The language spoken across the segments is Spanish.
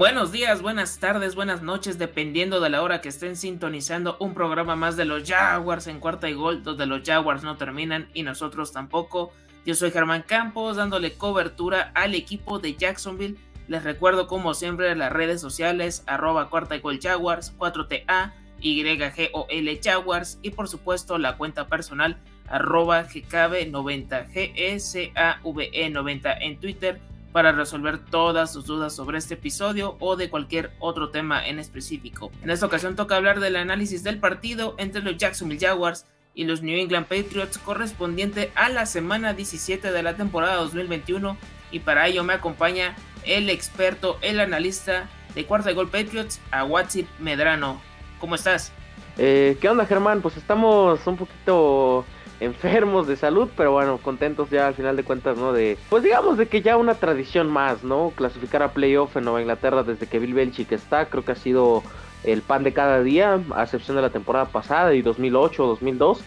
Buenos días, buenas tardes, buenas noches, dependiendo de la hora que estén sintonizando un programa más de los Jaguars en Cuarta y Gol, donde los Jaguars no terminan y nosotros tampoco. Yo soy Germán Campos, dándole cobertura al equipo de Jacksonville. Les recuerdo, como siempre, las redes sociales, @cuartayGolJaguars, 4TA, YGOL Jaguars, y por supuesto la cuenta personal, @GKB90, GECAVE90 en Twitter, para resolver todas sus dudas sobre este episodio o de cualquier otro tema en específico. En esta ocasión toca hablar del análisis del partido entre los Jacksonville Jaguars y los New England Patriots correspondiente a la semana 17 de la temporada 2021, y para ello me acompaña el experto, el analista de Cuarta y Gol Patriots, Agustín Medrano. ¿Cómo estás? ¿Qué onda, Germán? Pues estamos un poquito enfermos de salud, pero bueno, contentos ya al final de cuentas, ¿no? Pues digamos de que ya una tradición más, ¿no? Clasificar a playoff en Nueva Inglaterra desde que Bill Belichick está, creo que ha sido el pan de cada día, a excepción de la temporada pasada y 2008 o 2002,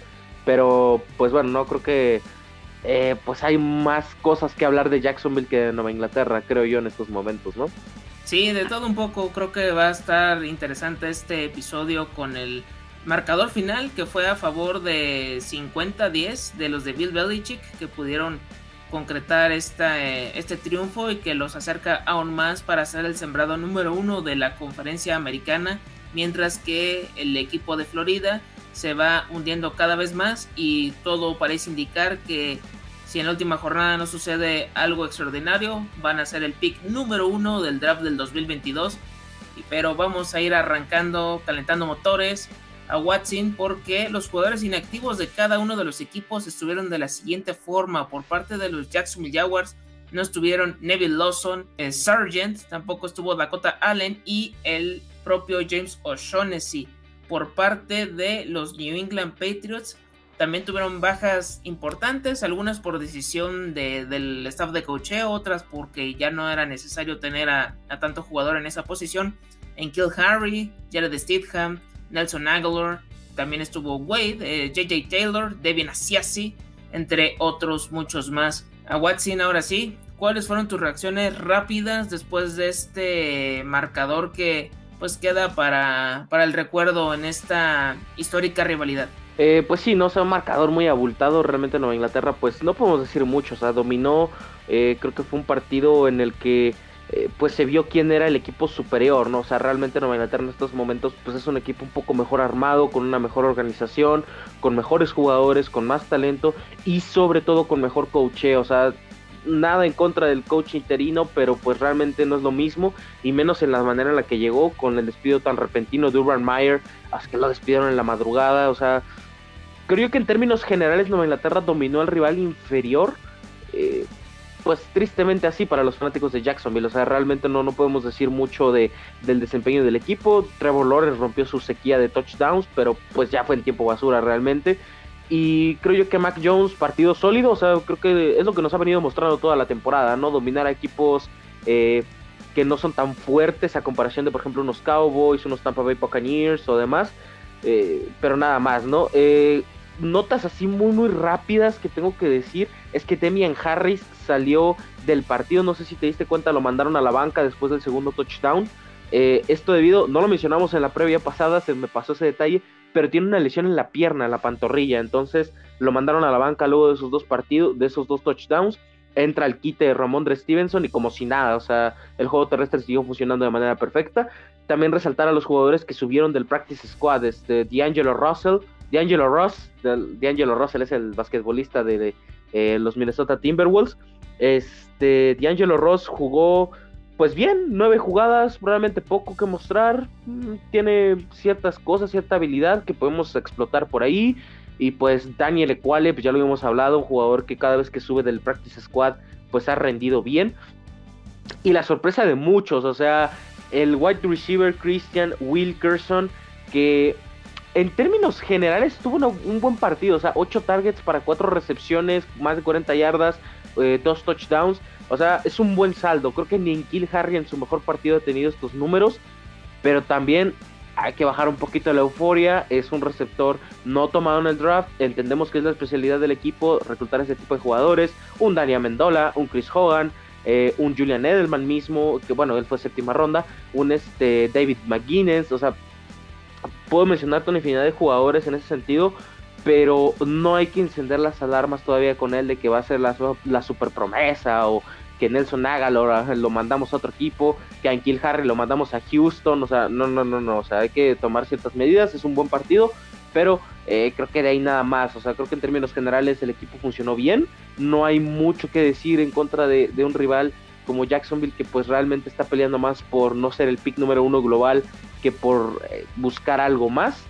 pero pues bueno, no creo que pues hay más cosas que hablar de Jacksonville que de Nueva Inglaterra, creo yo, en estos momentos, ¿no? Sí, de todo un poco. Creo que va a estar interesante este episodio con el marcador final, que fue a favor de 50-10 de los de Bill Belichick, que pudieron concretar este triunfo y que los acerca aún más para ser el sembrado número 1 de la conferencia americana, mientras que el equipo de Florida se va hundiendo cada vez más y todo parece indicar que si en la última jornada no sucede algo extraordinario, van a ser el pick número 1 del draft del 2022, pero vamos a ir arrancando, calentando motores, a Watson, porque los jugadores inactivos de cada uno de los equipos estuvieron de la siguiente forma. Por parte de los Jacksonville Jaguars no estuvieron Neville Lawson, Sargent, tampoco estuvo Dakota Allen y el propio James O'Shaughnessy. Por parte de los New England Patriots también tuvieron bajas importantes, algunas por decisión del staff de coaching, otras porque ya no era necesario tener a tanto jugador en esa posición. N'Keal Harry, Jared Stidham, Nelson Agholor, también estuvo Wade, J.J. Taylor, Damien Harris, entre otros muchos más. A Watson, ahora sí, ¿cuáles fueron tus reacciones rápidas después de este marcador que pues queda para el recuerdo en esta histórica rivalidad? Pues sí, no, o sea, un marcador muy abultado. Realmente Nueva Inglaterra, pues no podemos decir mucho, o sea, dominó. Creo que fue un partido en el que pues se vio quién era el equipo superior, ¿no? O sea, realmente Nueva Inglaterra en estos momentos pues es un equipo un poco mejor armado, con una mejor organización, con mejores jugadores, con más talento y sobre todo con mejor coacheo. O sea, nada en contra del coach interino, pero pues realmente no es lo mismo, y menos en la manera en la que llegó, con el despido tan repentino de Urban Meyer, hasta que lo despidieron en la madrugada. O sea, creo que en términos generales Nueva Inglaterra dominó al rival inferior, pues tristemente así para los fanáticos de Jacksonville. O sea, realmente no podemos decir mucho del desempeño del equipo. Trevor Lawrence rompió su sequía de touchdowns, pero pues ya fue en tiempo basura realmente. Y creo yo que Mac Jones, partido sólido. O sea, creo que es lo que nos ha venido mostrando toda la temporada, ¿no? Dominar a equipos que no son tan fuertes a comparación de, por ejemplo, unos Cowboys, unos Tampa Bay Buccaneers o demás. Pero nada más, ¿no? Notas así muy rápidas que tengo que decir es que Damien Harris salió del partido, no sé si te diste cuenta, lo mandaron a la banca después del segundo touchdown. Esto debido, no lo mencionamos en la previa pasada, se me pasó ese detalle, pero tiene una lesión en la pierna, en la pantorrilla, entonces lo mandaron a la banca luego de esos dos partidos, de esos dos touchdowns. Entra al quite de Ramondre Stevenson y como si nada, o sea, el juego terrestre siguió funcionando de manera perfecta. También resaltar a los jugadores que subieron del practice squad, D'Angelo Ross es el basquetbolista de los Minnesota Timberwolves. D'Angelo Ross jugó pues bien, 9 jugadas, probablemente poco que mostrar, tiene ciertas cosas, cierta habilidad que podemos explotar por ahí. Y pues Daniel Equale, pues ya lo habíamos hablado, un jugador que cada vez que sube del practice squad pues ha rendido bien. Y la sorpresa de muchos, o sea, el wide receiver Kristian Wilkerson, que en términos generales tuvo un buen partido. O sea, 8 targets para 4 recepciones, más de 40 yardas, 2 touchdowns. O sea, es un buen saldo. Creo que ni N'Keal Harry en su mejor partido ha tenido estos números, pero también hay que bajar un poquito la euforia. Es un receptor no tomado en el draft. Entendemos que es la especialidad del equipo reclutar ese tipo de jugadores. Un Danny Amendola, un Chris Hogan, un Julian Edelman mismo, que bueno, él fue séptima ronda, un David McGuinness, o sea, puedo mencionar una infinidad de jugadores en ese sentido, pero no hay que encender las alarmas todavía con él de que va a ser la super promesa, o que Nelson Agholor lo mandamos a otro equipo, que a N'Keal Harry lo mandamos a Houston, o sea, no, o sea, hay que tomar ciertas medidas, es un buen partido, pero creo que de ahí nada más, o sea, creo que en términos generales el equipo funcionó bien, no hay mucho que decir en contra de un rival como Jacksonville, que pues realmente está peleando más por no ser el pick número 1 global que por buscar algo más,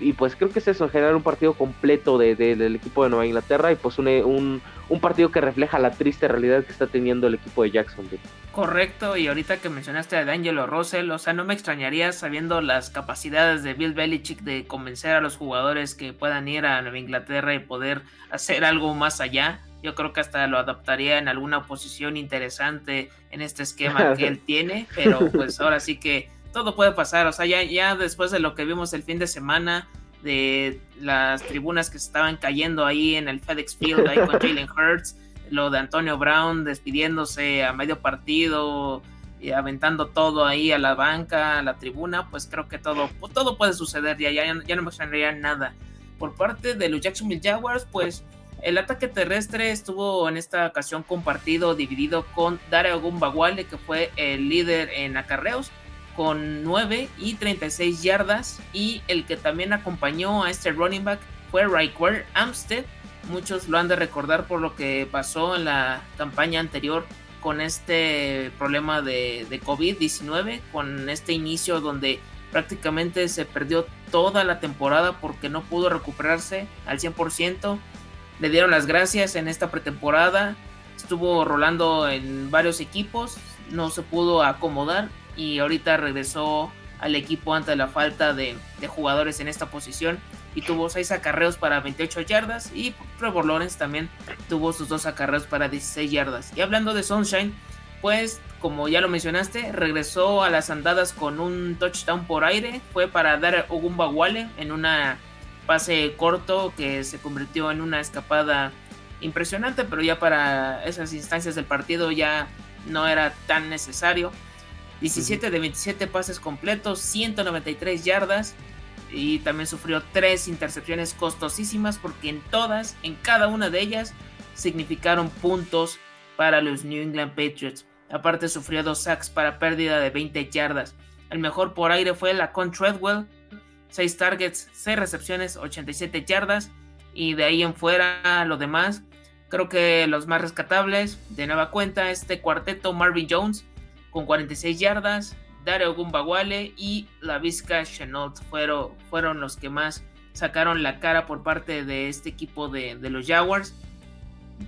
y pues creo que es eso, generar un partido completo del equipo de Nueva Inglaterra, y pues un partido que refleja la triste realidad que está teniendo el equipo de Jacksonville. Correcto, y ahorita que mencionaste a D'Angelo Russell, o sea, no me extrañaría, sabiendo las capacidades de Bill Belichick de convencer a los jugadores que puedan ir a Nueva Inglaterra y poder hacer algo más allá. Yo creo que hasta lo adaptaría en alguna posición interesante en este esquema que él tiene, pero pues ahora sí que todo puede pasar, o sea, ya después de lo que vimos el fin de semana, de las tribunas que se estaban cayendo ahí en el FedEx Field, ahí con Jalen Hurts, lo de Antonio Brown despidiéndose a medio partido, y aventando todo ahí a la banca, a la tribuna, pues creo que todo puede suceder, ya no me extrañaría nada. Por parte de los Jacksonville Jaguars, pues el ataque terrestre estuvo en esta ocasión compartido, dividido con Dare Ogunbowale, que fue el líder en acarreos, con 9 y 36 yardas, y el que también acompañó a este running back fue Raekwon Armstead. Muchos lo han de recordar por lo que pasó en la campaña anterior con este problema de COVID-19, con este inicio donde prácticamente se perdió toda la temporada porque no pudo recuperarse al 100%, le dieron las gracias en esta pretemporada, estuvo rolando en varios equipos, no se pudo acomodar, y ahorita regresó al equipo ante la falta de jugadores en esta posición, y tuvo 6 acarreos para 28 yardas, y Trevor Lawrence también tuvo sus 2 acarreos para 16 yardas. Y hablando de Sunshine, pues como ya lo mencionaste, regresó a las andadas con un touchdown por aire, fue para Dare Ogunbowale en una pase corto que se convirtió en una escapada impresionante, pero ya para esas instancias del partido ya no era tan necesario. 17 de 27 pases completos, 193 yardas, y también sufrió 3 intercepciones costosísimas, porque en cada una de ellas significaron puntos para los New England Patriots. Aparte sufrió 2 sacks para pérdida de 20 yardas. El mejor por aire fue Laquon Treadwell, 6 targets, 6 recepciones, 87 yardas, y de ahí en fuera lo demás. Creo que los más rescatables, de nueva cuenta, este cuarteto: Marvin Jones con 46 yardas, Dare Ogunbowale y Laviska Shenault fueron los que más sacaron la cara por parte de este equipo de los Jaguars,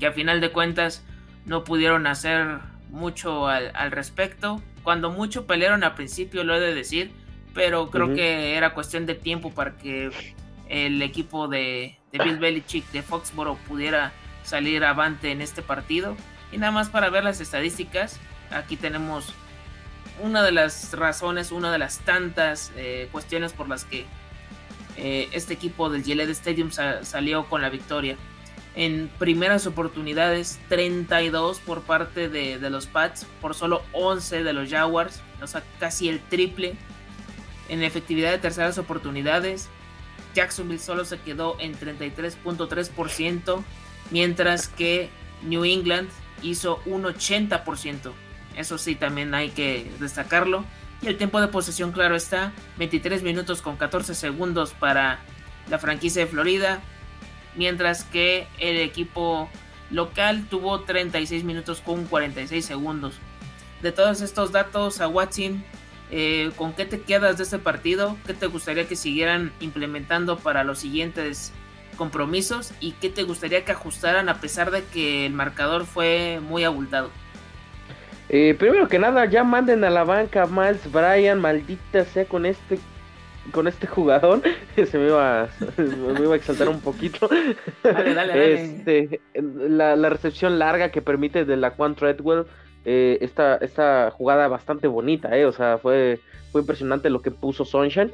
que a final de cuentas no pudieron hacer mucho al respecto. Cuando mucho pelearon al principio, lo he de decir, pero creo que era cuestión de tiempo para que el equipo de Bill Belichick de Foxborough pudiera salir avante en este partido. Y nada más para ver las estadísticas, aquí tenemos una de las tantas cuestiones por las que este equipo del Gillette Stadium salió con la victoria. En primeras oportunidades, 32 por parte de los Pats, por solo 11 de los Jaguars, o sea, casi el triple. En efectividad de terceras oportunidades, Jacksonville solo se quedó en 33.3%, mientras que New England hizo un 80%. Eso sí, también hay que destacarlo. Y el tiempo de posesión, claro está, 23 minutos con 14 segundos para la franquicia de Florida, mientras que el equipo local tuvo 36 minutos con 46 segundos. De todos estos datos, Agustín, ¿con qué te quedas de este partido? ¿Qué te gustaría que siguieran implementando para los siguientes compromisos? ¿Y qué te gustaría que ajustaran, a pesar de que el marcador fue muy abultado? Primero que nada, ya manden a la banca a Miles Bryan, maldita sea, con este jugador. Se me iba a exaltar un poquito. Dale. La recepción larga que permite de Laquon Treadwell, esta jugada bastante bonita, o sea, fue impresionante lo que puso Sunshine.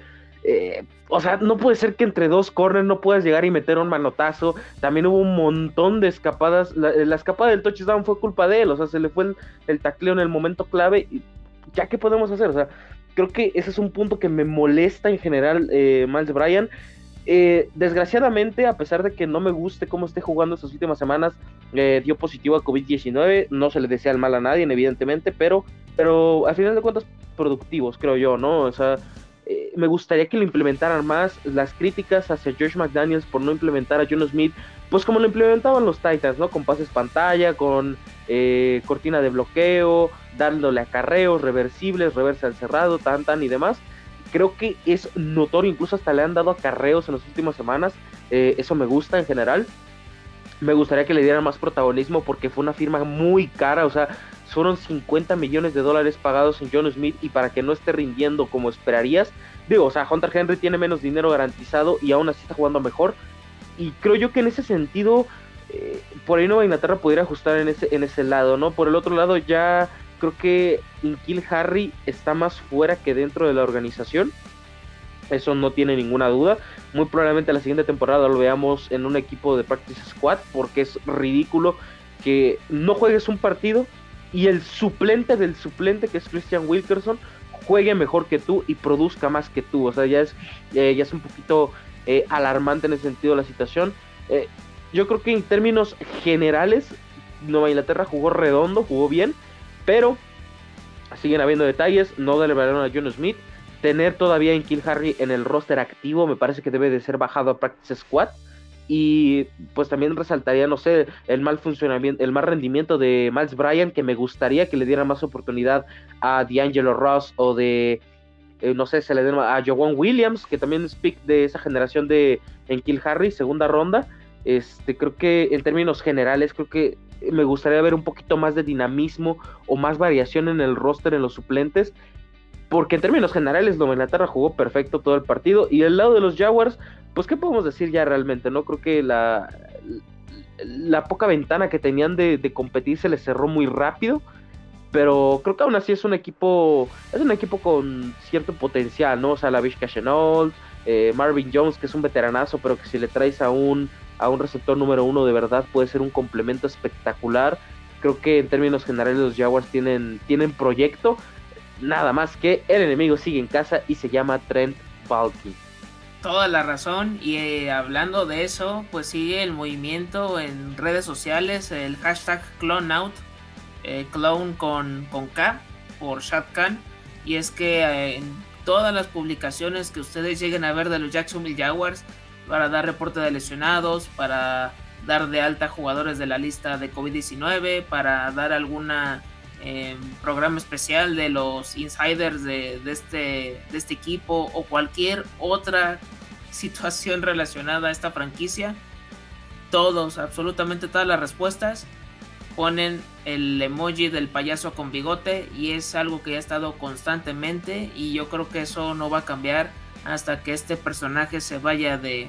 O sea, no puede ser que entre dos corners no puedas llegar y meter un manotazo. También hubo un montón de escapadas. La escapada del touchdown fue culpa de él. O sea, se le fue el tacleo en el momento clave. Y ¿ya qué podemos hacer? O sea, creo que ese es un punto que me molesta en general, Miles Bryan. Desgraciadamente, a pesar de que no me guste cómo esté jugando estas últimas semanas, dio positivo a COVID-19. No se le desea el mal a nadie, evidentemente, pero al final de cuentas, productivos, creo yo, ¿no? O sea, me gustaría que lo implementaran más. Las críticas hacia Josh McDaniels por no implementar a Jonnu Smith, pues como lo implementaban los Titans, ¿no? Con pases pantalla, con cortina de bloqueo, dándole acarreos, reversibles, reversa al cerrado, y demás. Creo que es notorio, incluso hasta le han dado acarreos en las últimas semanas. Eso me gusta en general. Me gustaría que le dieran más protagonismo porque fue una firma muy cara. O sea, fueron $50 millones pagados en Jonnu Smith, y para que no esté rindiendo como esperarías. Digo, o sea, Hunter Henry tiene menos dinero garantizado y aún así está jugando mejor. Y creo yo que en ese sentido, por ahí Nueva Inglaterra pudiera ajustar en ese lado, ¿no? Por el otro lado, ya creo que N'Keal Harry está más fuera que dentro de la organización. Eso no tiene ninguna duda. Muy probablemente la siguiente temporada lo veamos en un equipo de practice squad, porque es ridículo que no juegues un partido y el suplente del suplente, que es Kristian Wilkerson, juegue mejor que tú y produzca más que tú. O sea, ya es un poquito alarmante en ese sentido la situación. Yo creo que en términos generales, Nueva Inglaterra jugó redondo, jugó bien, pero siguen habiendo detalles. No darle balón a Jonnu Smith, tener todavía N'Keal Harry en el roster activo, me parece que debe de ser bajado a practice squad. Y pues también resaltaría, no sé, el mal funcionamiento, el mal rendimiento de Miles Bryan, que me gustaría que le diera más oportunidad a D'Angelo Ross o de, no sé, se le den a Jawan Williams, que también es pick de esa generación de N'Keal Harry, segunda ronda. Creo que en términos generales, creo que me gustaría ver un poquito más de dinamismo o más variación en el roster, en los suplentes, porque en términos generales Nueva Inglaterra jugó perfecto todo el partido. Y del lado de los Jaguars, pues qué podemos decir ya realmente, ¿no? Creo que la poca ventana que tenían de competir se les cerró muy rápido, pero creo que aún así es un equipo con cierto potencial, ¿no? O sea, Laviska Shenault, Marvin Jones, que es un veteranazo, pero que si le traes a un receptor número uno de verdad puede ser un complemento espectacular. Creo que en términos generales los Jaguars tienen proyecto. Nada más que el enemigo sigue en casa y se llama Trent Baalke. Toda la razón. Y hablando de eso, pues sigue el movimiento en redes sociales, el hashtag CloneOut, clone con K, por Shad Khan. Y es que en todas las publicaciones que ustedes lleguen a ver de los Jacksonville Jaguars, para dar reporte de lesionados, para dar de alta jugadores de la lista de COVID-19, para dar alguna programa especial de los insiders de este equipo, o cualquier otra situación relacionada a esta franquicia, todos, absolutamente todas las respuestas ponen el emoji del payaso con bigote, y es algo que ha estado constantemente, y yo creo que eso no va a cambiar hasta que este personaje se vaya del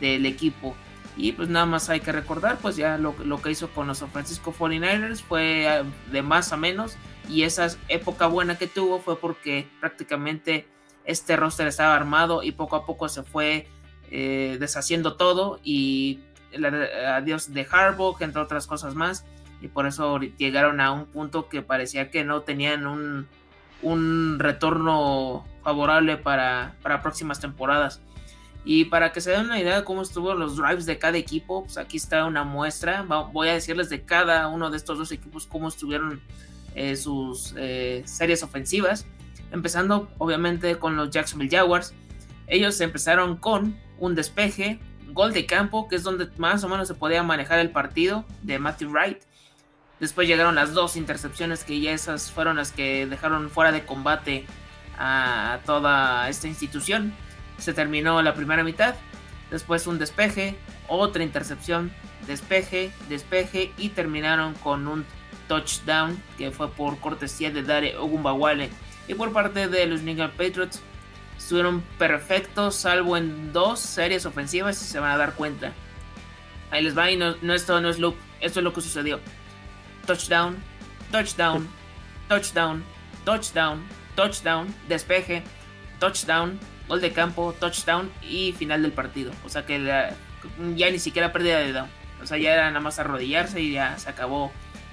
equipo. Y pues nada más hay que recordar, pues ya lo que hizo con los San Francisco 49ers fue de más a menos, y esa época buena que tuvo fue porque prácticamente este roster estaba armado y poco a poco se fue deshaciendo todo, y el adiós de Harbaugh, entre otras cosas más, y por eso llegaron a un punto que parecía que no tenían un retorno favorable para próximas temporadas. Y para que se den una idea de cómo estuvieron los drives de cada equipo, pues aquí está una muestra. Voy a decirles de cada uno de estos dos equipos cómo estuvieron sus series ofensivas, empezando obviamente con los Jacksonville Jaguars. Ellos empezaron con un despeje, gol de campo, que es donde más o menos se podía manejar el partido, de Matthew Wright. Después llegaron las dos intercepciones, que ya esas fueron las que dejaron fuera de combate a toda esta institución. Se terminó la primera mitad, después un despeje, otra intercepción, despeje, y terminaron con un touchdown que fue por cortesía de Dare Ogunbowale. Y por parte de los New England Patriots, estuvieron perfectos salvo en dos series ofensivas, y se van a dar cuenta. Ahí les va, y no, esto no es loop, esto es lo que sucedió: touchdown, despeje, touchdown, gol de campo, touchdown y final del partido. O sea que ya ni siquiera pérdida de down. O sea, ya era nada más arrodillarse y ya se acabó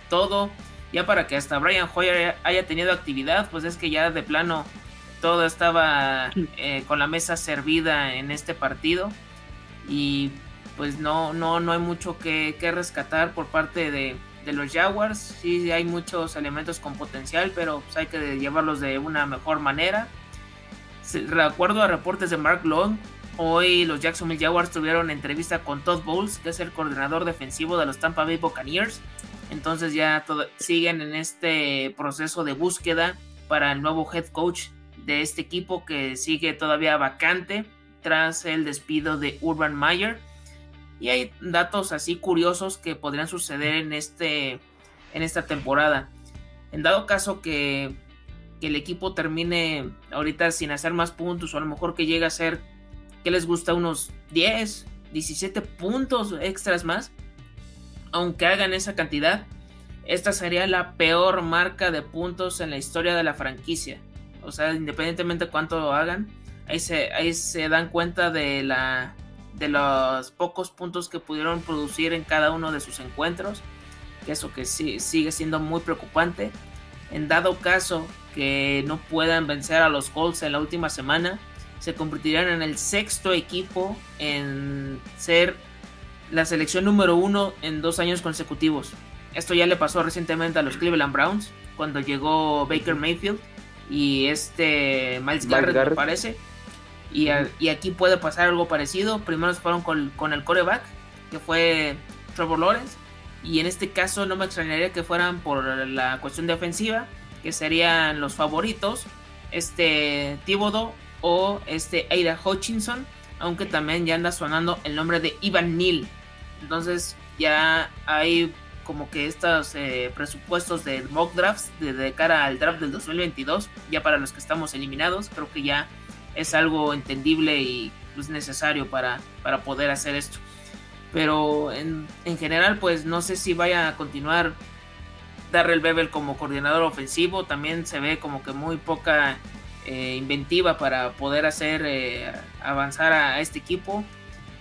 todo. Ya para que hasta Brian Hoyer haya tenido actividad, pues es que ya de plano todo estaba con la mesa servida en este partido. Y pues no hay mucho que rescatar por parte de los Jaguars. Sí hay muchos elementos con potencial, pero pues hay que llevarlos de una mejor manera. De acuerdo a reportes de Mark Long, hoy los Jacksonville Jaguars tuvieron entrevista con Todd Bowles, que es el coordinador defensivo de los Tampa Bay Buccaneers. Entonces ya siguen en este proceso de búsqueda para el nuevo head coach de este equipo, que sigue todavía vacante tras el despido de Urban Meyer. Y hay datos así curiosos que podrían suceder en esta temporada. En dado caso que el equipo termine ahorita sin hacer más puntos, o a lo mejor que llegue a ser, ¿qué les gusta? Unos 10, 17 puntos extras más. Aunque hagan esa cantidad, esta sería la peor marca de puntos en la historia de la franquicia. O sea, independientemente de cuánto hagan, ahí se dan cuenta de los pocos puntos que pudieron producir en cada uno de sus encuentros, que eso que sí sigue siendo muy preocupante. En dado caso que no puedan vencer a los Colts en la última semana, se convertirían en el sexto equipo en ser la selección número 1 en 2 años consecutivos. Esto ya le pasó recientemente a los Cleveland Browns, cuando llegó Baker Mayfield y Miles Garrett. Me parece. Y aquí puede pasar algo parecido. Primero se fueron con el quarterback, que fue Trevor Lawrence, y en este caso no me extrañaría que fueran por la cuestión defensiva, que serían los favoritos Thibodeau o Aiden Hutchinson, aunque también ya anda sonando el nombre de Evan Neal. Entonces ya hay como que estos presupuestos de mock drafts de cara al draft del 2022, ya para los que estamos eliminados, creo que ya es algo entendible y pues, necesario para poder hacer esto. Pero en general, pues no sé si vaya a continuar Darrell Bevell como coordinador ofensivo. También se ve como que muy poca inventiva para poder hacer avanzar a este equipo.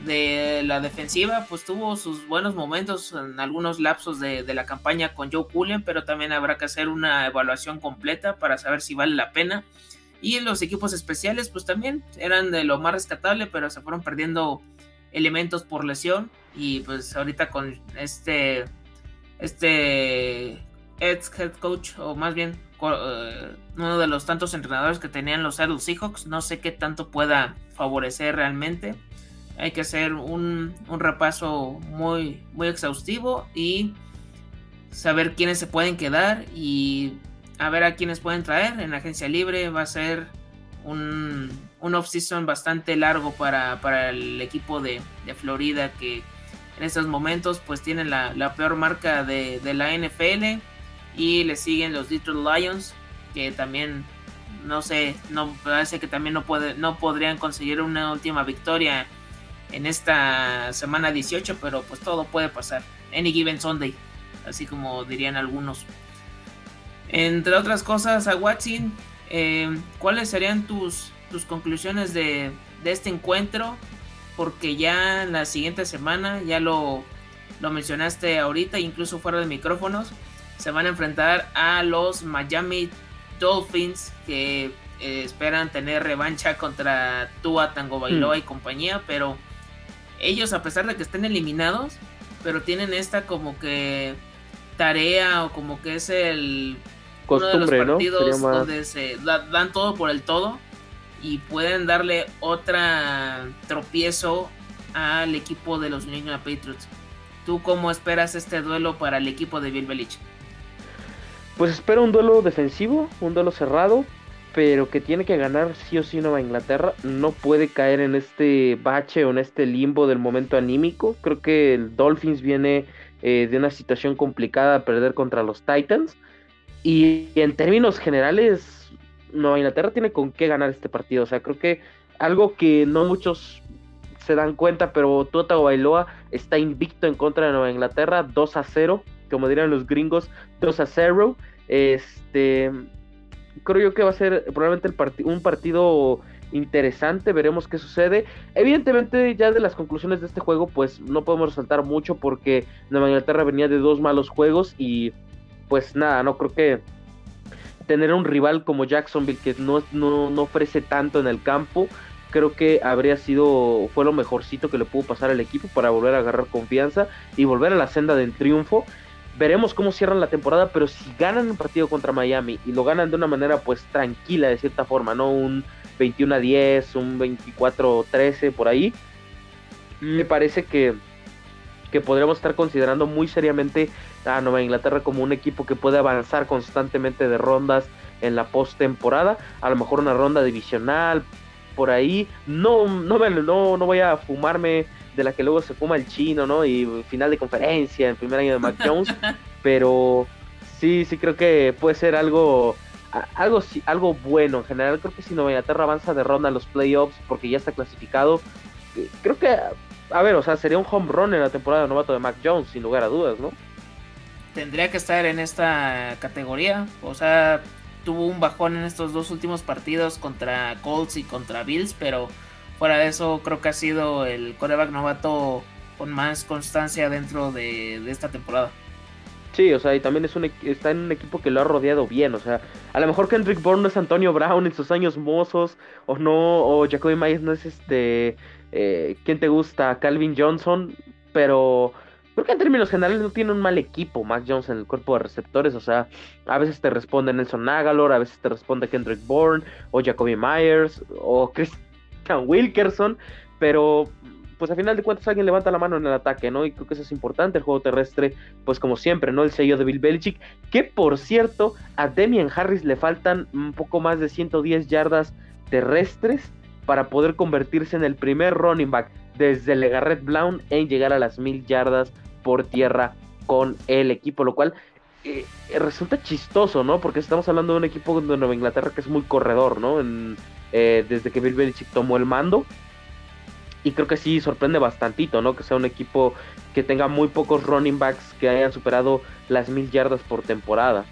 De la defensiva, pues tuvo sus buenos momentos en algunos lapsos de la campaña con Joe Cullen, pero también habrá que hacer una evaluación completa para saber si vale la pena. Y los equipos especiales, pues también eran de lo más rescatable, pero se fueron perdiendo elementos por lesión. Y pues ahorita con head coach, o más bien uno de los tantos entrenadores que tenían los Seattle Seahawks, no sé qué tanto pueda favorecer realmente. Hay que hacer un repaso muy, muy exhaustivo y saber quiénes se pueden quedar y a ver a quiénes pueden traer en agencia libre. Va a ser un off-season bastante largo para el equipo de Florida, que en estos momentos pues tienen la peor marca de la NFL, y le siguen los Detroit Lions, que también parece que también no podrían conseguir una última victoria en esta semana 18, pero pues todo puede pasar, any given Sunday, así como dirían algunos. Entre otras cosas, Aguatzin, ¿cuáles serían tus conclusiones de este encuentro? Porque ya en la siguiente semana, ya lo mencionaste ahorita, incluso fuera de micrófonos, se van a enfrentar a los Miami Dolphins, que esperan tener revancha contra Tua Tagovailoa y compañía, pero ellos, a pesar de que estén eliminados, pero tienen esta como que tarea, o como que es costumbre, uno de los partidos, ¿no?, donde se dan todo por el todo y pueden darle otra tropiezo al equipo de los New England Patriots. ¿Tú cómo esperas este duelo para el equipo de Bill Belichick? Pues espero un duelo defensivo, un duelo cerrado, pero que tiene que ganar sí o sí Nueva Inglaterra. No puede caer en este bache o en este limbo del momento anímico. Creo que el Dolphins viene de una situación complicada a perder contra los Titans. Y en términos generales, Nueva Inglaterra tiene con qué ganar este partido. O sea, creo que algo que no muchos se dan cuenta, pero Tua Tagovailoa está invicto en contra de Nueva Inglaterra, 2-0, como dirían los gringos, 2-0. Creo yo que va a ser probablemente un partido interesante, veremos qué sucede. Evidentemente, ya de las conclusiones de este juego, pues no podemos resaltar mucho porque Nueva Inglaterra venía de dos malos juegos y pues nada, no creo que tener un rival como Jacksonville que no ofrece tanto en el campo, creo que fue lo mejorcito que le pudo pasar al equipo para volver a agarrar confianza y volver a la senda del triunfo. Veremos cómo cierran la temporada, pero si ganan un partido contra Miami y lo ganan de una manera pues tranquila de cierta forma, no un 21-10, un 24-13 por ahí, me parece que podríamos estar considerando muy seriamente a Nueva Inglaterra como un equipo que puede avanzar constantemente de rondas en la postemporada, a lo mejor una ronda divisional por ahí. No voy a fumarme de la que luego se fuma el chino, ¿no? Y final de conferencia, el primer año de Mac Jones, pero sí creo que puede ser algo bueno. En general creo que si Nueva Inglaterra avanza de ronda en los playoffs porque ya está clasificado, creo que sería un home run en la temporada de novato de Mac Jones, sin lugar a dudas, ¿no? Tendría que estar en esta categoría, o sea, tuvo un bajón en estos dos últimos partidos contra Colts y contra Bills, pero fuera de eso creo que ha sido el quarterback novato con más constancia dentro de esta temporada. Sí, o sea, y también está en un equipo que lo ha rodeado bien, o sea, a lo mejor Kendrick Bourne no es Antonio Brown en sus años mozos, o Jacoby Myers no es ¿quién te gusta? Calvin Johnson, pero creo que en términos generales no tiene un mal equipo Mac Jones en el cuerpo de receptores, o sea, a veces te responde Nelson Agholor, a veces te responde Kendrick Bourne, o Jacoby Myers, o Kristian Wilkerson, pero pues a final de cuentas alguien levanta la mano en el ataque, ¿no? Y creo que eso es importante, el juego terrestre, pues como siempre, ¿no? El sello de Bill Belichick, que por cierto, a Damien Harris le faltan un poco más de 110 yardas terrestres para poder convertirse en el primer running back desde LeGarrette Blount en llegar a las 1000 yardas por tierra con el equipo, lo cual resulta chistoso, ¿no? Porque estamos hablando de un equipo de Nueva Inglaterra que es muy corredor, ¿no? Desde que Bill Belichick tomó el mando. Y creo que sí sorprende bastantito, ¿no? Que sea un equipo que tenga muy pocos running backs que hayan superado las 1000 yardas por temporada.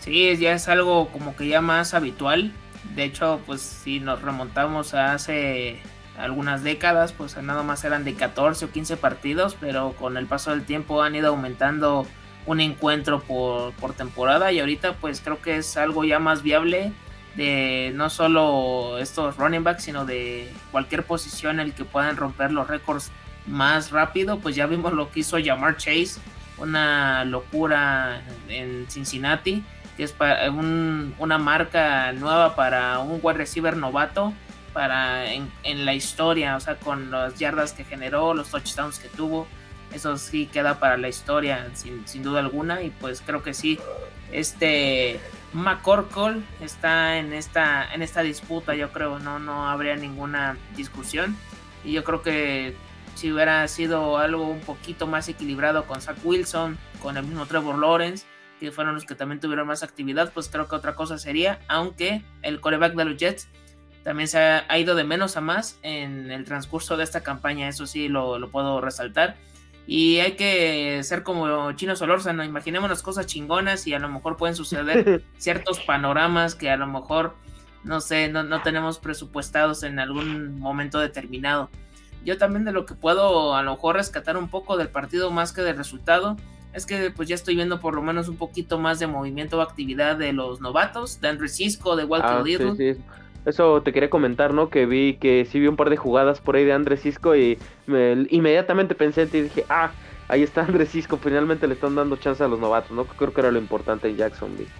Sí, ya es algo como que ya más habitual. De hecho, pues si nos remontamos a hace algunas décadas, pues nada más eran de 14 o 15 partidos, pero con el paso del tiempo han ido aumentando un encuentro por temporada, y ahorita pues creo que es algo ya más viable de no solo estos running backs, sino de cualquier posición en el que puedan romper los récords más rápido. Pues ya vimos lo que hizo Jamar Chase, una locura en Cincinnati, que es para una marca nueva para un wide receiver novato en la historia, o sea, con las yardas que generó, los touchdowns que tuvo, eso sí queda para la historia sin duda alguna. Y pues creo que sí, McCorkle está en esta disputa, yo creo, no habría ninguna discusión. Y yo creo que si hubiera sido algo un poquito más equilibrado con Zach Wilson, con el mismo Trevor Lawrence, que fueron los que también tuvieron más actividad, pues creo que otra cosa sería, aunque el quarterback de los Jets también se ha ido de menos a más en el transcurso de esta campaña, eso sí lo puedo resaltar. Y hay que ser como Chino Solórzano, imaginémonos cosas chingonas y a lo mejor pueden suceder ciertos panoramas que a lo mejor, no sé, no tenemos presupuestados en algún momento determinado. Yo también de lo que puedo a lo mejor rescatar un poco del partido más que del resultado, es que pues ya estoy viendo por lo menos un poquito más de movimiento o actividad de los novatos, de Andre Cisco, de Walker Little. Sí. Eso te quería comentar, ¿no? Que vi un par de jugadas por ahí de Andre Cisco y inmediatamente pensé en ti y dije, ahí está Andre Cisco, finalmente le están dando chance a los novatos, ¿no? Creo que era lo importante en Jacksonville.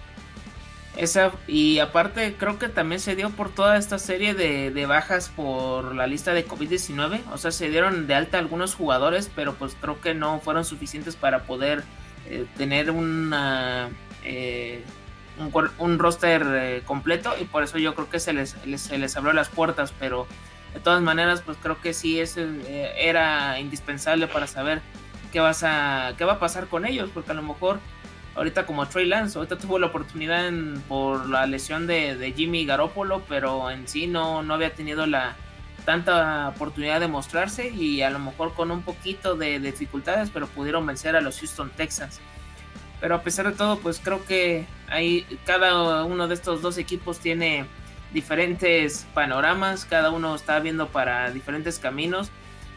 Y aparte creo que también se dio por toda esta serie de bajas por la lista de COVID-19, o sea, se dieron de alta algunos jugadores, pero pues creo que no fueron suficientes para poder tener un roster completo, y por eso yo creo que se les abrió las puertas. Pero de todas maneras pues creo que sí era indispensable para saber qué va a pasar con ellos, porque a lo mejor ahorita como Trey Lance, ahorita tuvo la oportunidad por la lesión de Jimmy Garoppolo, pero en sí no había tenido tanta oportunidad de mostrarse, y a lo mejor con un poquito de dificultades, pero pudieron vencer a los Houston Texans. Pero a pesar de todo, pues creo que cada uno de estos dos equipos tiene diferentes panoramas, cada uno está viendo para diferentes caminos.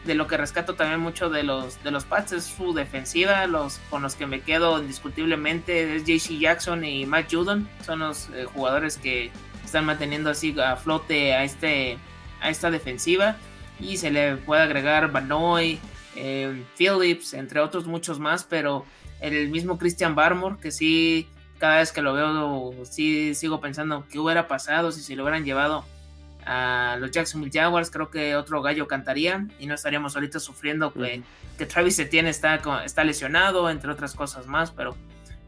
De lo que rescato también mucho de los Pats es su defensiva. Con los que me quedo indiscutiblemente es JC Jackson y Matt Judon, son los jugadores que están manteniendo así a flote a esta defensiva, y se le puede agregar Banoy, Phillips, entre otros muchos más, pero el mismo Christian Barmore, que sí, cada vez que lo veo sí sigo pensando qué hubiera pasado si se lo hubieran llevado a los Jacksonville Jaguars. Creo que otro gallo cantaría y no estaríamos ahorita sufriendo que Travis Etienne está lesionado, entre otras cosas más, pero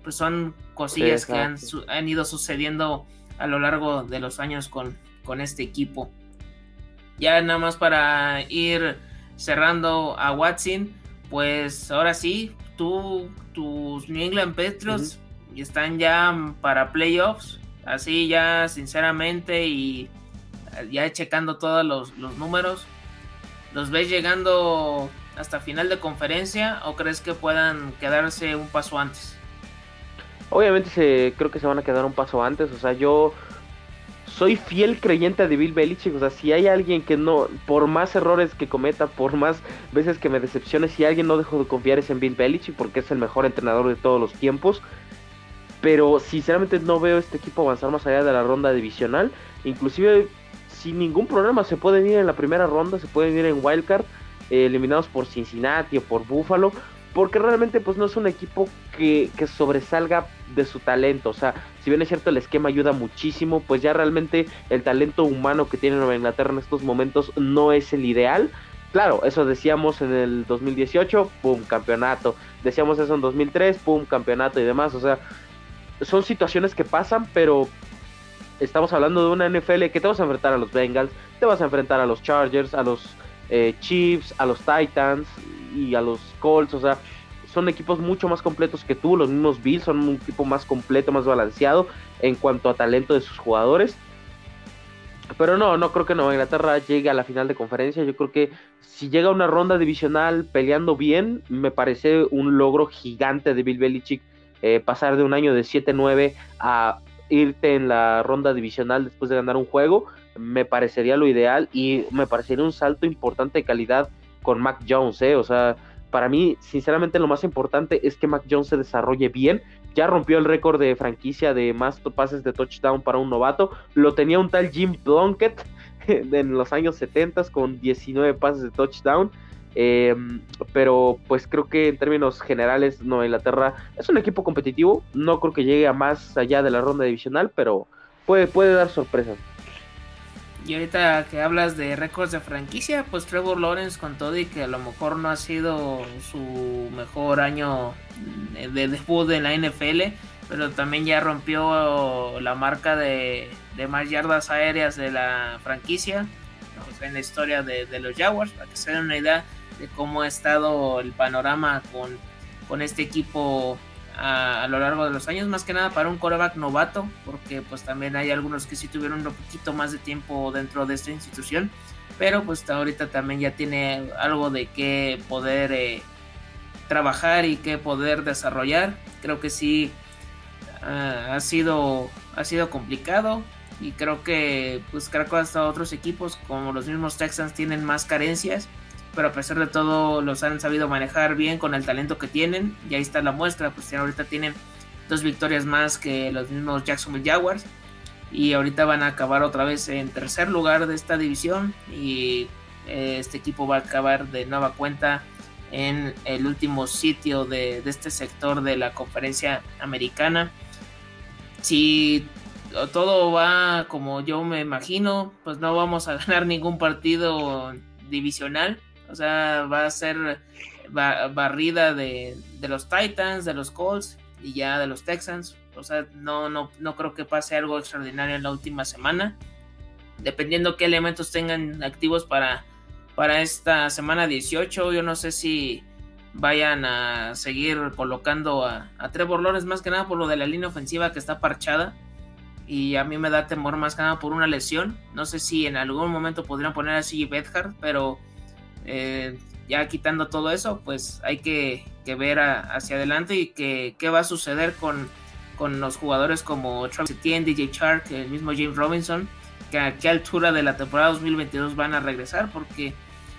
pues son cosillas que han ido sucediendo a lo largo de los años con este equipo. Ya nada más para ir cerrando a Watson, pues ahora sí, tus New England Patriots están ya para playoffs, así ya sinceramente, y ya checando todos los números, ¿los ves llegando hasta final de conferencia o crees que puedan quedarse un paso antes? Obviamente creo que se van a quedar un paso antes. O sea, yo soy fiel creyente de Bill Belichick. O sea, si hay alguien que no, por más errores que cometa, por más veces que me decepcione, si alguien no dejo de confiar es en Bill Belichick, porque es el mejor entrenador de todos los tiempos. Pero sinceramente no veo este equipo avanzar más allá de la ronda divisional. Inclusive sin ningún problema se pueden ir en la primera ronda, se pueden ir en wildcard, eliminados por Cincinnati o por Buffalo, porque realmente pues no es un equipo que sobresalga de su talento. O sea, si bien es cierto el esquema ayuda muchísimo, pues ya realmente el talento humano que tiene Nueva Inglaterra en estos momentos no es el ideal. Claro, eso decíamos en el 2018, pum, campeonato, decíamos eso en 2003, pum, campeonato y demás. O sea, son situaciones que pasan, pero estamos hablando de una NFL que te vas a enfrentar a los Bengals, te vas a enfrentar a los Chargers, a los Chiefs, a los Titans y a los Colts. O sea, son equipos mucho más completos que tú. Los mismos Bills son un equipo más completo, más balanceado en cuanto a talento de sus jugadores. Pero no creo que Nueva Inglaterra llegue a la final de conferencia. Yo creo que si llega a una ronda divisional peleando bien, me parece un logro gigante de Bill Belichick, pasar de un año de 7-9 a irte en la ronda divisional después de ganar un juego. Me parecería lo ideal y me parecería un salto importante de calidad con Mac Jones, O sea, para mí, sinceramente, lo más importante es que Mac Jones se desarrolle bien. Ya rompió el récord de franquicia de más pases de touchdown para un novato. Lo tenía un tal Jim Plunkett en los años 70 con 19 pases de touchdown. Pero pues creo que en términos generales Nueva Inglaterra es un equipo competitivo. No creo que llegue a más allá de la ronda divisional, pero puede dar sorpresas. Y ahorita que hablas de récords de franquicia, pues Trevor Lawrence, con todo y que a lo mejor no ha sido su mejor año de debut en la NFL, pero también ya rompió la marca de más yardas aéreas de la franquicia en la historia de los Jaguars, para que se den una idea de cómo ha estado el panorama con este equipo a lo largo de los años, más que nada para un quarterback novato, porque pues también hay algunos que sí tuvieron un poquito más de tiempo dentro de esta institución, pero pues ahorita también ya tiene algo de qué poder trabajar y qué poder desarrollar. Creo que sí ha sido complicado, y creo que hasta otros equipos como los mismos Texans tienen más carencias, pero a pesar de todo los han sabido manejar bien con el talento que tienen, y ahí está la muestra. Pues ahorita tienen 2 victorias más que los mismos Jacksonville Jaguars, y ahorita van a acabar otra vez en tercer lugar de esta división, y este equipo va a acabar de nueva cuenta en el último sitio de este sector de la conferencia americana. Si todo va como yo me imagino, pues no vamos a ganar ningún partido divisional. O sea, va a ser barrida de los Titans, de los Colts y ya de los Texans. O sea, no creo que pase algo extraordinario en la última semana, dependiendo qué elementos tengan activos para esta semana 18. Yo no sé si vayan a seguir colocando a Trevor Lawrence, más que nada por lo de la línea ofensiva que está parchada, y a mí me da temor más que nada por una lesión. No sé si en algún momento podrían poner a CJ Beathard, pero ya quitando todo eso, pues hay que ver hacia adelante y qué va a suceder con los jugadores como Travis Etienne, DJ Chark, el mismo James Robinson, a qué altura de la temporada 2022 van a regresar, porque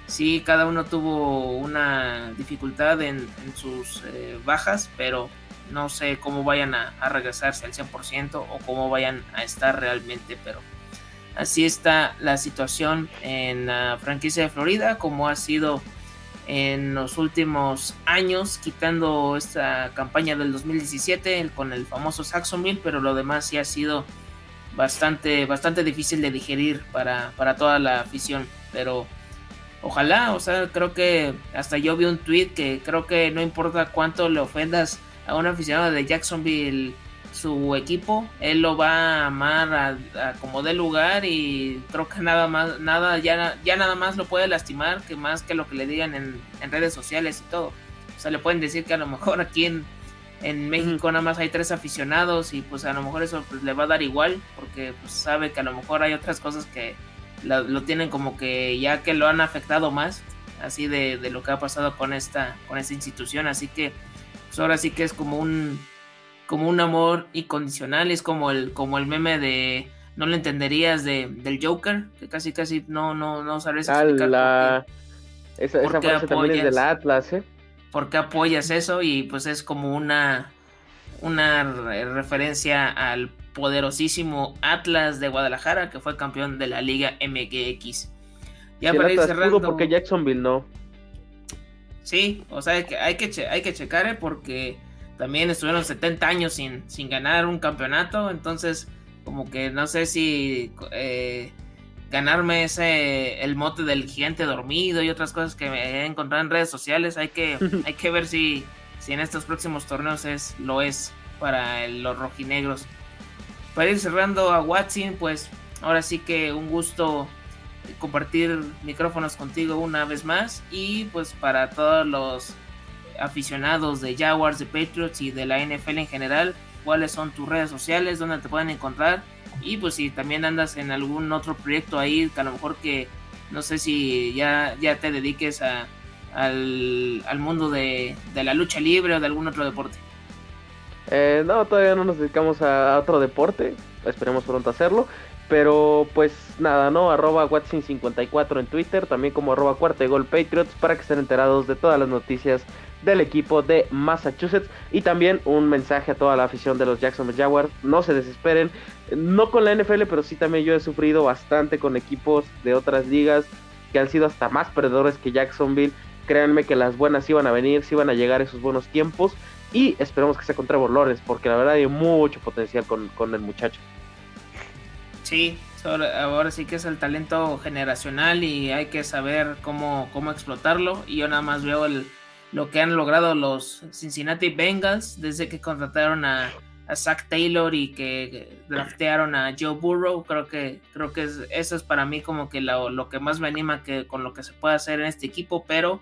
sí, cada uno tuvo una dificultad en sus bajas, pero no sé cómo vayan a regresarse al 100% o cómo vayan a estar realmente, pero así está la situación en la franquicia de Florida, como ha sido en los últimos años, quitando esta campaña del 2017 con el famoso Jacksonville, pero lo demás sí ha sido bastante difícil de digerir para toda la afición, pero ojalá, o sea, creo que hasta yo vi un tweet que creo que no importa cuánto le ofendas a un aficionado de Jacksonville su equipo, él lo va a amar a como dé lugar, y creo que nada más lo puede lastimar que más que lo que le digan en redes sociales y todo. O sea, le pueden decir que a lo mejor aquí en México nada más hay 3 aficionados y pues a lo mejor eso pues le va a dar igual, porque pues sabe que a lo mejor hay otras cosas que lo tienen como que ya que lo han afectado más, así de lo que ha pasado con esta institución, así que pues ahora sí que es como un amor incondicional, es como el meme de no lo entenderías del Joker, que casi no sabes explicar esa frase también es del Atlas, ¿eh? ¿Por qué apoyas eso? Y pues es como una referencia al poderosísimo Atlas de Guadalajara, que fue campeón de la Liga MX. Ya para ir cerrando, porque Jacksonville no. Sí, o sea, hay que checar, porque también estuvieron 70 años sin ganar un campeonato, entonces como que no sé si ganarme el mote del gigante dormido y otras cosas que me he encontrado en redes sociales, hay que ver si en estos próximos torneos lo es para los rojinegros. Para ir cerrando a Watson, pues ahora sí que un gusto compartir micrófonos contigo una vez más, y pues para todos los aficionados de Jaguars, de Patriots y de la NFL en general, ¿cuáles son tus redes sociales, dónde te pueden encontrar? Y pues si también andas en algún otro proyecto ahí, que a lo mejor que no sé si ya te dediques al mundo de la lucha libre o de algún otro deporte. No, todavía no nos dedicamos a otro deporte, esperemos pronto hacerlo, pero pues nada, ¿no? @Watson54 en Twitter, también como @cuarta y gol Patriots, para que estén enterados de todas las noticias del equipo de Massachusetts. Y también un mensaje a toda la afición de los Jacksonville Jaguars: no se desesperen, no con la NFL, pero sí también yo he sufrido bastante con equipos de otras ligas que han sido hasta más perdedores que Jacksonville. Créanme que las buenas iban a venir, sí iban a llegar esos buenos tiempos, y esperemos que sea con Trevor Lawrence, porque la verdad hay mucho potencial con el muchacho. Sí, ahora sí que es el talento generacional y hay que saber cómo explotarlo, y yo nada más veo lo que han logrado los Cincinnati Bengals desde que contrataron a Zach Taylor y que draftearon a Joe Burrow. Creo que eso es para mí como que lo que más me anima con lo que se puede hacer en este equipo, pero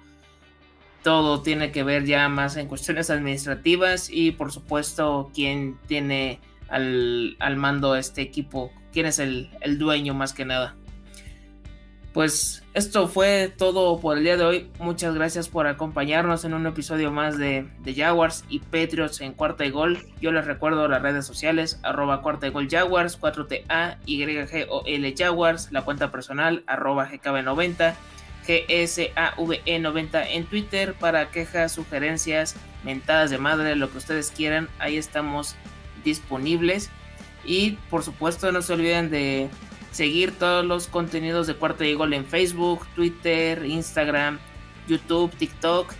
todo tiene que ver ya más en cuestiones administrativas y por supuesto quién tiene al mando este equipo, quién es el dueño más que nada. Pues esto fue todo por el día de hoy. Muchas gracias por acompañarnos en un episodio más de Jaguars y Patriots en Cuarta y Gol. Yo les recuerdo las redes sociales: @cuartayGolJaguars, 4TAYGOL Jaguars, la cuenta personal @GKB90, GSAVE90 en Twitter. Para quejas, sugerencias, mentadas de madre, lo que ustedes quieran, ahí estamos disponibles. Y por supuesto no se olviden de seguir todos los contenidos de Cuarta y Gol en Facebook, Twitter, Instagram, YouTube, TikTok.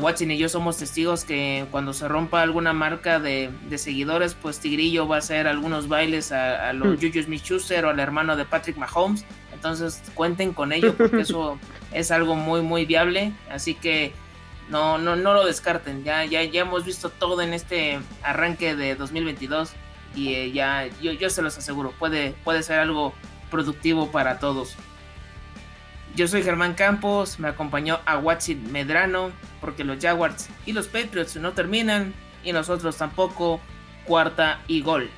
Watson y yo somos testigos que cuando se rompa alguna marca de seguidores, pues Tigrillo va a hacer algunos bailes a los Juju Smith-Schuster o al hermano de Patrick Mahomes. Entonces cuenten con ello, porque eso es algo muy muy viable, así que no lo descarten. Ya hemos visto todo en este arranque de 2022 y yo se los aseguro, puede ser algo productivo para todos. Yo soy Germán Campos, me acompañó Agustín Medrano, porque los Jaguars y los Patriots no terminan y nosotros tampoco. Cuarta y Gol.